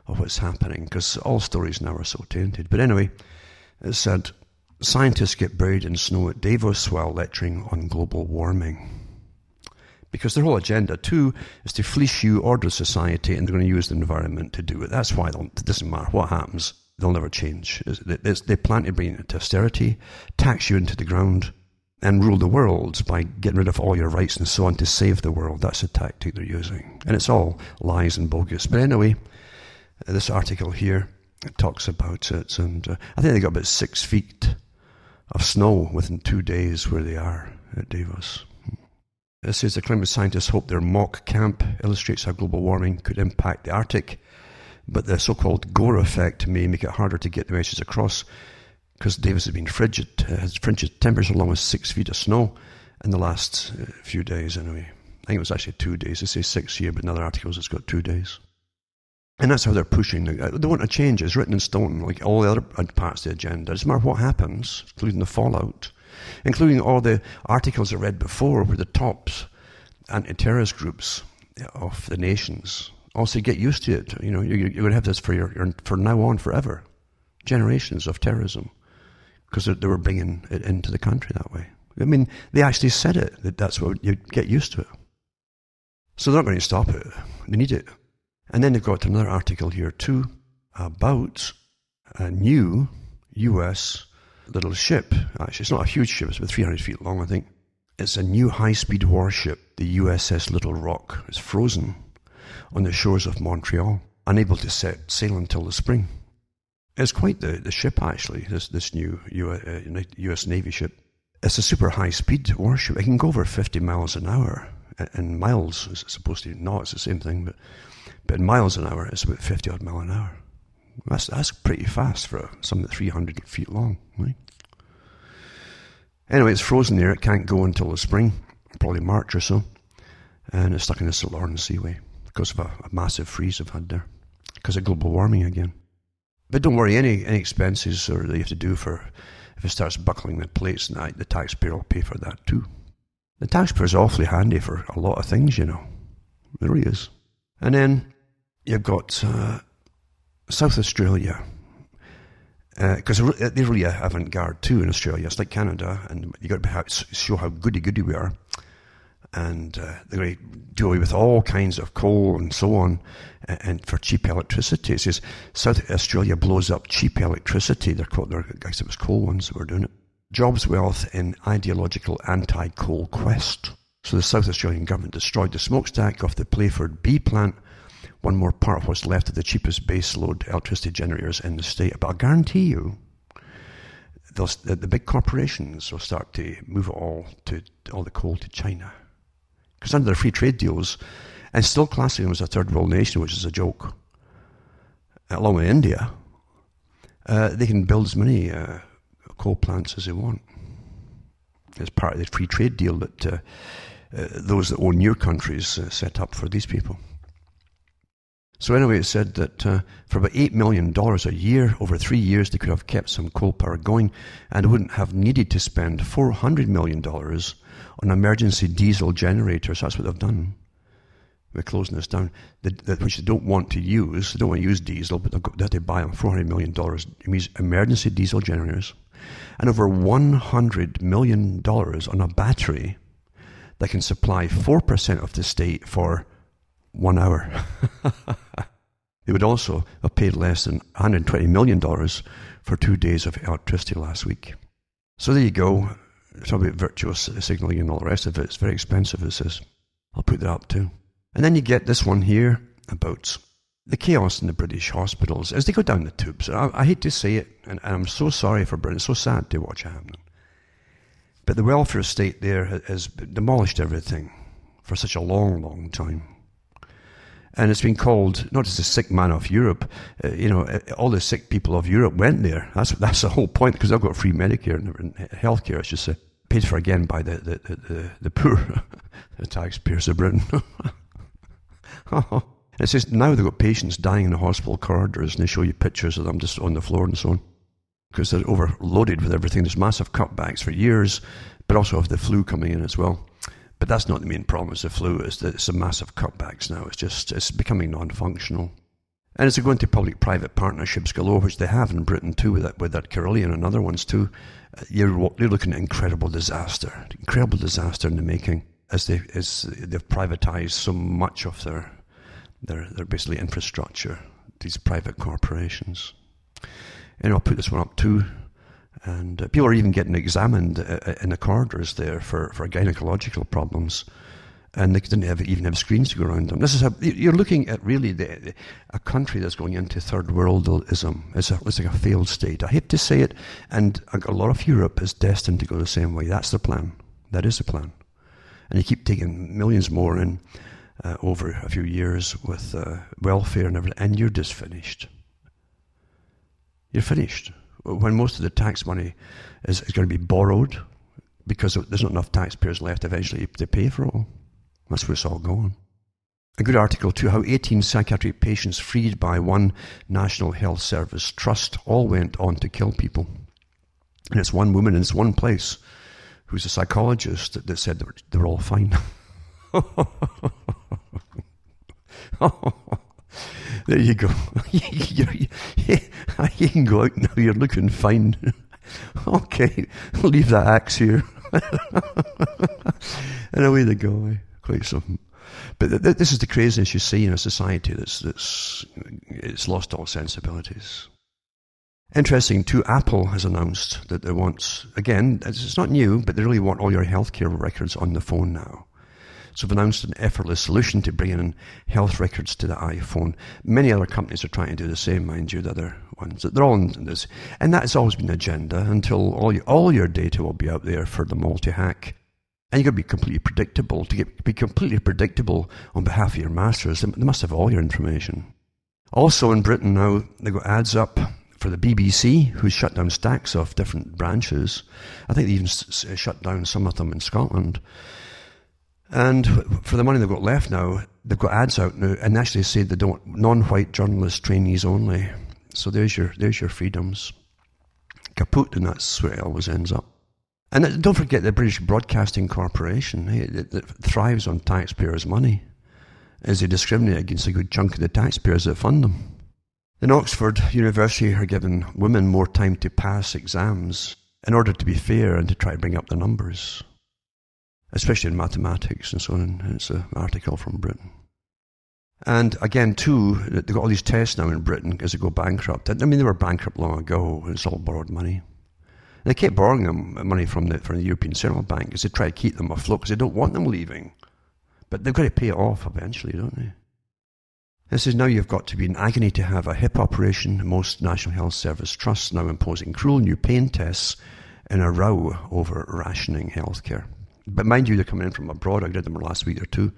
of what's happening, because all stories now are so tainted. But anyway, it said, scientists get buried in snow at Davos while lecturing on global warming. Because their whole agenda, too, is to fleece you, order society, and they're going to use the environment to do it. That's why it doesn't matter what happens. They'll never change. They plan to bring it to austerity, tax you into the ground, and rule the world by getting rid of all your rights and so on to save the world. That's the tactic they're using. And it's all lies and bogus. But anyway, this article here talks about it. And I think they got about 6 feet of snow within 2 days where they are at Davos. It says the climate scientists hope their mock camp illustrates how global warming could impact the Arctic, but the so-called Gore effect may make it harder to get the message across because Davos has been frigid temperatures along with 6 feet of snow in the last few days anyway. I think it was actually 2 days. They say 6 here, but in other articles it's got 2 days. And that's how they're pushing. They want a change. It's written in stone, like all the other parts of the agenda. It doesn't matter what happens, including the fallout, including all the articles I read before where the top anti-terrorist groups of the nations also get used to it. You know, you're going to have this for now on forever, generations of terrorism, because they were bringing it into the country that way. I mean, they actually said it, that that's what you get used to it. So they're not going to stop it. They need it. And then they've got another article here too about a new U.S. little ship. Actually, it's not a huge ship. It's about 300 feet long, I think. It's a new high-speed warship, the USS Little Rock. It's frozen on the shores of Montreal, unable to set sail until the spring. It's quite the ship, actually, this new U.S. Navy ship. It's a super high-speed warship. It can go over 50 miles an hour. In miles, it's supposed to not. It's the same thing, but in miles an hour, it's about 50-odd mile an hour. That's pretty fast for something 300 feet long, right? Anyway, it's frozen there. It can't go until the spring, probably March or so. And it's stuck in the St. Lawrence Seaway because of a massive freeze they've had there, because of global warming again. But don't worry, any expenses or that you have to do for, if it starts buckling the plates, the taxpayer will pay for that too. The taxpayer's awfully handy for a lot of things, you know. It really is. And then you've got South Australia Because they're really avant-garde too in Australia. It's like Canada, and you got to show how goody-goody we are. And they're going to do away with all kinds of coal and so on, and for cheap electricity. It says South Australia blows up cheap electricity. They're I guess it was coal ones that were doing it. Jobs, wealth, and ideological anti-coal quest. So the South Australian government destroyed the smokestack off the Playford B plant, one more part of what's left of the cheapest baseload electricity generators in the state. But I guarantee you, the big corporations will start to move all the coal to China. Because under their free trade deals, and still classing them as a third world nation, which is a joke, along with India, they can build as many coal plants as they want. It's part of the free trade deal that those that own your countries set up for these people. So anyway, it said that for about $8 million a year, over 3 years, they could have kept some coal power going and wouldn't have needed to spend $400 million on emergency diesel generators. That's what they've done. We're closing this down, which they don't want to use. They don't want to use diesel, but they have to buy them $400 million. It means emergency diesel generators and over $100 million on a battery that can supply 4% of the state for 1 hour. They would also have paid less than $120 million for 2 days of electricity last week. So there you go. It's about virtuous signaling and all the rest of it. It's very expensive, it says. I'll put that up too. And then you get this one here about the chaos in the British hospitals as they go down the tubes. I hate to say it, and I'm so sorry for Britain. It's so sad to watch it happen. But the welfare state there has demolished everything for such a long, long time. And it's been called, not just the sick man of Europe, all the sick people of Europe went there. That's the whole point, because they've got free Medicare and healthcare, I should say, paid for again by the poor, the taxpayers of Britain. It says now they've got patients dying in the hospital corridors, and they show you pictures of them just on the floor and so on, because they're overloaded with everything. There's massive cutbacks for years, but also of the flu coming in as well. But that's not the main problem, it's the flu, it's the massive cutbacks now. It's becoming non-functional. And it's going to public-private partnerships galore, which they have in Britain too, with that Carillion and other ones too. You're looking at incredible disaster in the making, as they've privatised so much of their basically infrastructure, these private corporations. And I'll put this one up too. And people are even getting examined in the corridors there for gynecological problems, and they didn't even have screens to go around them. This is how you're looking at really a country that's going into third worldism. It's like a failed state. I hate to say it, and a lot of Europe is destined to go the same way. That's the plan. That is the plan. And you keep taking millions more in over a few years with welfare and everything, and you're just finished. You're finished. When most of the tax money is going to be borrowed because there's not enough taxpayers left eventually to pay for it all. That's where it's all going. A good article too, how 18 psychiatric patients freed by one National Health Service trust all went on to kill people. And it's one woman in this one place who's a psychologist that said they were all fine. There you go. You can go out now. You're looking fine. Okay, we'll leave that axe here. And away they go. Quite something. But this is the craziness you see in a society that's lost all sensibilities. Interesting too, Apple has announced that they want, again, it's not new, but they really want all your healthcare records on the phone now. So they've announced an effortless solution to bringing in health records to the iPhone. Many other companies are trying to do the same, mind you, the other ones. They're all in this. And that's always been an agenda until all your data will be out there for them all to hack. And you've got to be completely predictable. To be completely predictable on behalf of your masters, they must have all your information. Also in Britain now, they've got ads up for the BBC, who shut down stacks of different branches. I think they even shut down some of them in Scotland. And for the money they've got left now, they've got ads out now, and actually say they don't non-white journalists, trainees only. So there's your freedoms. Kaput, and that's where it always ends up. And don't forget the British Broadcasting Corporation, it thrives on taxpayers' money, as they discriminate against a good chunk of the taxpayers that fund them. In Oxford University are giving women more time to pass exams in order to be fair and to try to bring up the numbers, especially in mathematics and so on. It's an article from Britain. And again, too, they've got all these tests now in Britain because they go bankrupt. I mean, they were bankrupt long ago. It's all borrowed money. And they kept borrowing them money from the European Central Bank because they try to keep them afloat because they don't want them leaving. But they've got to pay it off eventually, don't they? This is now you've got to be in agony to have a hip operation. Most National Health Service trusts now imposing cruel new pain tests in a row over rationing healthcare. But mind you, they're coming in from abroad. I did them last week or two,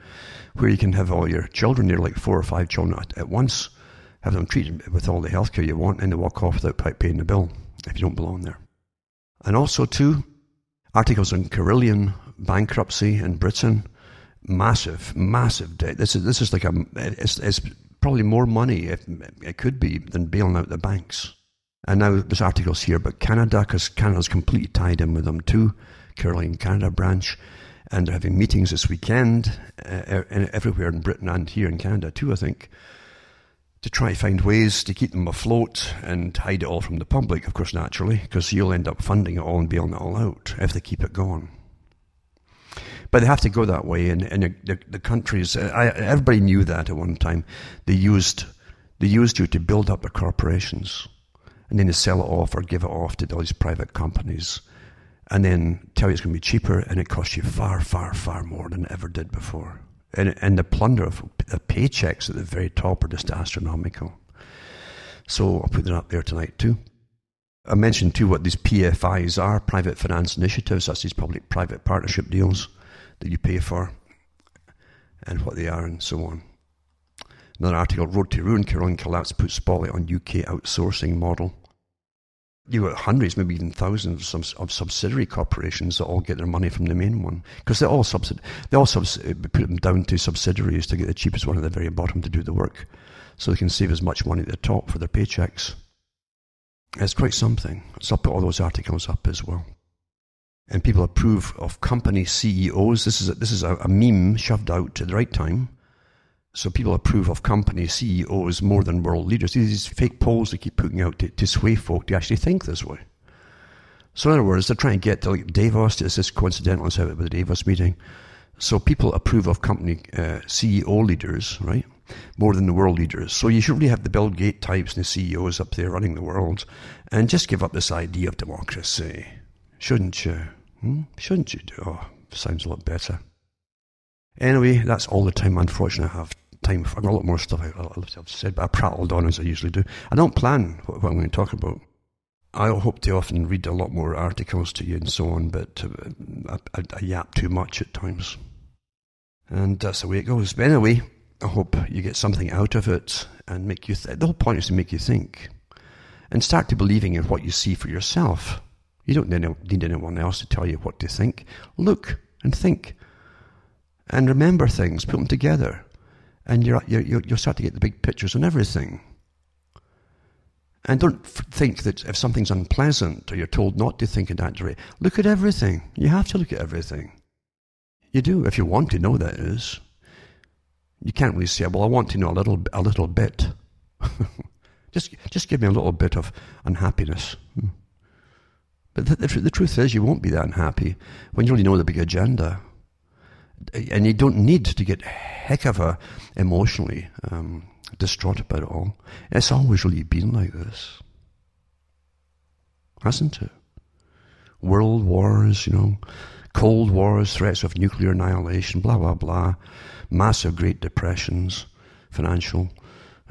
where you can have all your children, there are like 4 or 5 children at once, have them treated with all the healthcare you want, and they walk off without paying the bill if you don't belong there. And also too, articles on Carillion bankruptcy in Britain, massive, massive debt. This is like it's probably more money, it could be, than bailing out the banks. And now there's articles here about Canada, because Canada's completely tied in with them too. Carillion Canada branch, and they're having meetings this weekend everywhere in Britain and here in Canada too, I think, to try to find ways to keep them afloat and hide it all from the public, of course, naturally, because you'll end up funding it all and bailing it all out if they keep it going. But they have to go that way, and the countries, everybody knew that at one time. They used you to build up their corporations, and then they sell it off or give it off to all these private companies, and then tell you it's going to be cheaper, and it costs you far, far, far more than it ever did before. And the plunder of the paychecks at the very top are just astronomical. So I'll put that up there tonight too. I mentioned too what these PFIs are, private finance initiatives. That's these public-private partnership deals that you pay for, and what they are and so on. Another article, Road to Ruin, Carillion Collapse puts spotlight on UK outsourcing model. You've got hundreds, maybe even thousands of subsidiary corporations that all get their money from the main one. Because they all put them down to subsidiaries to get the cheapest one at the very bottom to do the work, so they can save as much money at the top for their paychecks. It's quite something. So I'll put all those articles up as well. And people approve of company CEOs. This is a meme shoved out at the right time. So people approve of company CEOs more than world leaders. These fake polls they keep putting out to sway folk to actually think this way. So in other words, they're trying to get to like Davos. It's just coincidental, it's out of the Davos meeting. So people approve of company CEO leaders, right, more than the world leaders. So you should really have the Bill Gates types and the CEOs up there running the world, and just give up this idea of democracy. Shouldn't you? Shouldn't you do? Oh, sounds a lot better. Anyway, that's all the time, unfortunately, I have. I've got a lot more stuff I've said, but I prattled on as I usually do. I don't plan what I'm going to talk about. I hope to often read a lot more articles to you and so on, but I yap too much at times. And that's the way it goes. But anyway, I hope you get something out of it and make you the whole point is to make you think and start to believing in what you see for yourself. You don't need anyone else to tell you what to think. Look and think and remember things, put them together. And you'll start to get the big pictures on everything. And don't think that if something's unpleasant or you're told not to think in that way, look at everything. You have to look at everything. You do, if you want to know, that is. You can't really say, well, I want to know a little bit. just give me a little bit of unhappiness. But the truth is you won't be that unhappy when you really know the big agenda. And you don't need to get heck of a emotionally distraught about it all. It's always really been like this, hasn't it? World wars, Cold Wars, threats of nuclear annihilation, blah, blah, blah. Massive Great Depressions, financial,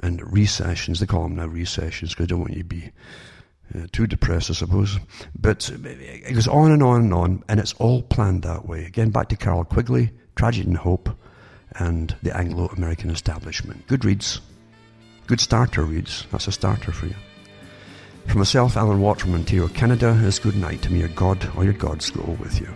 and recessions. They call them now recessions because they don't want you to be too depressed, I suppose. But it goes on and on and on, and it's all planned that way. Again, back to Carroll Quigley, Tragedy and Hope, and the Anglo-American Establishment. Good reads. Good starter reads. That's a starter for you. For myself, Alan Watt from Ontario, Canada, it's good night. May your God or your gods go with you.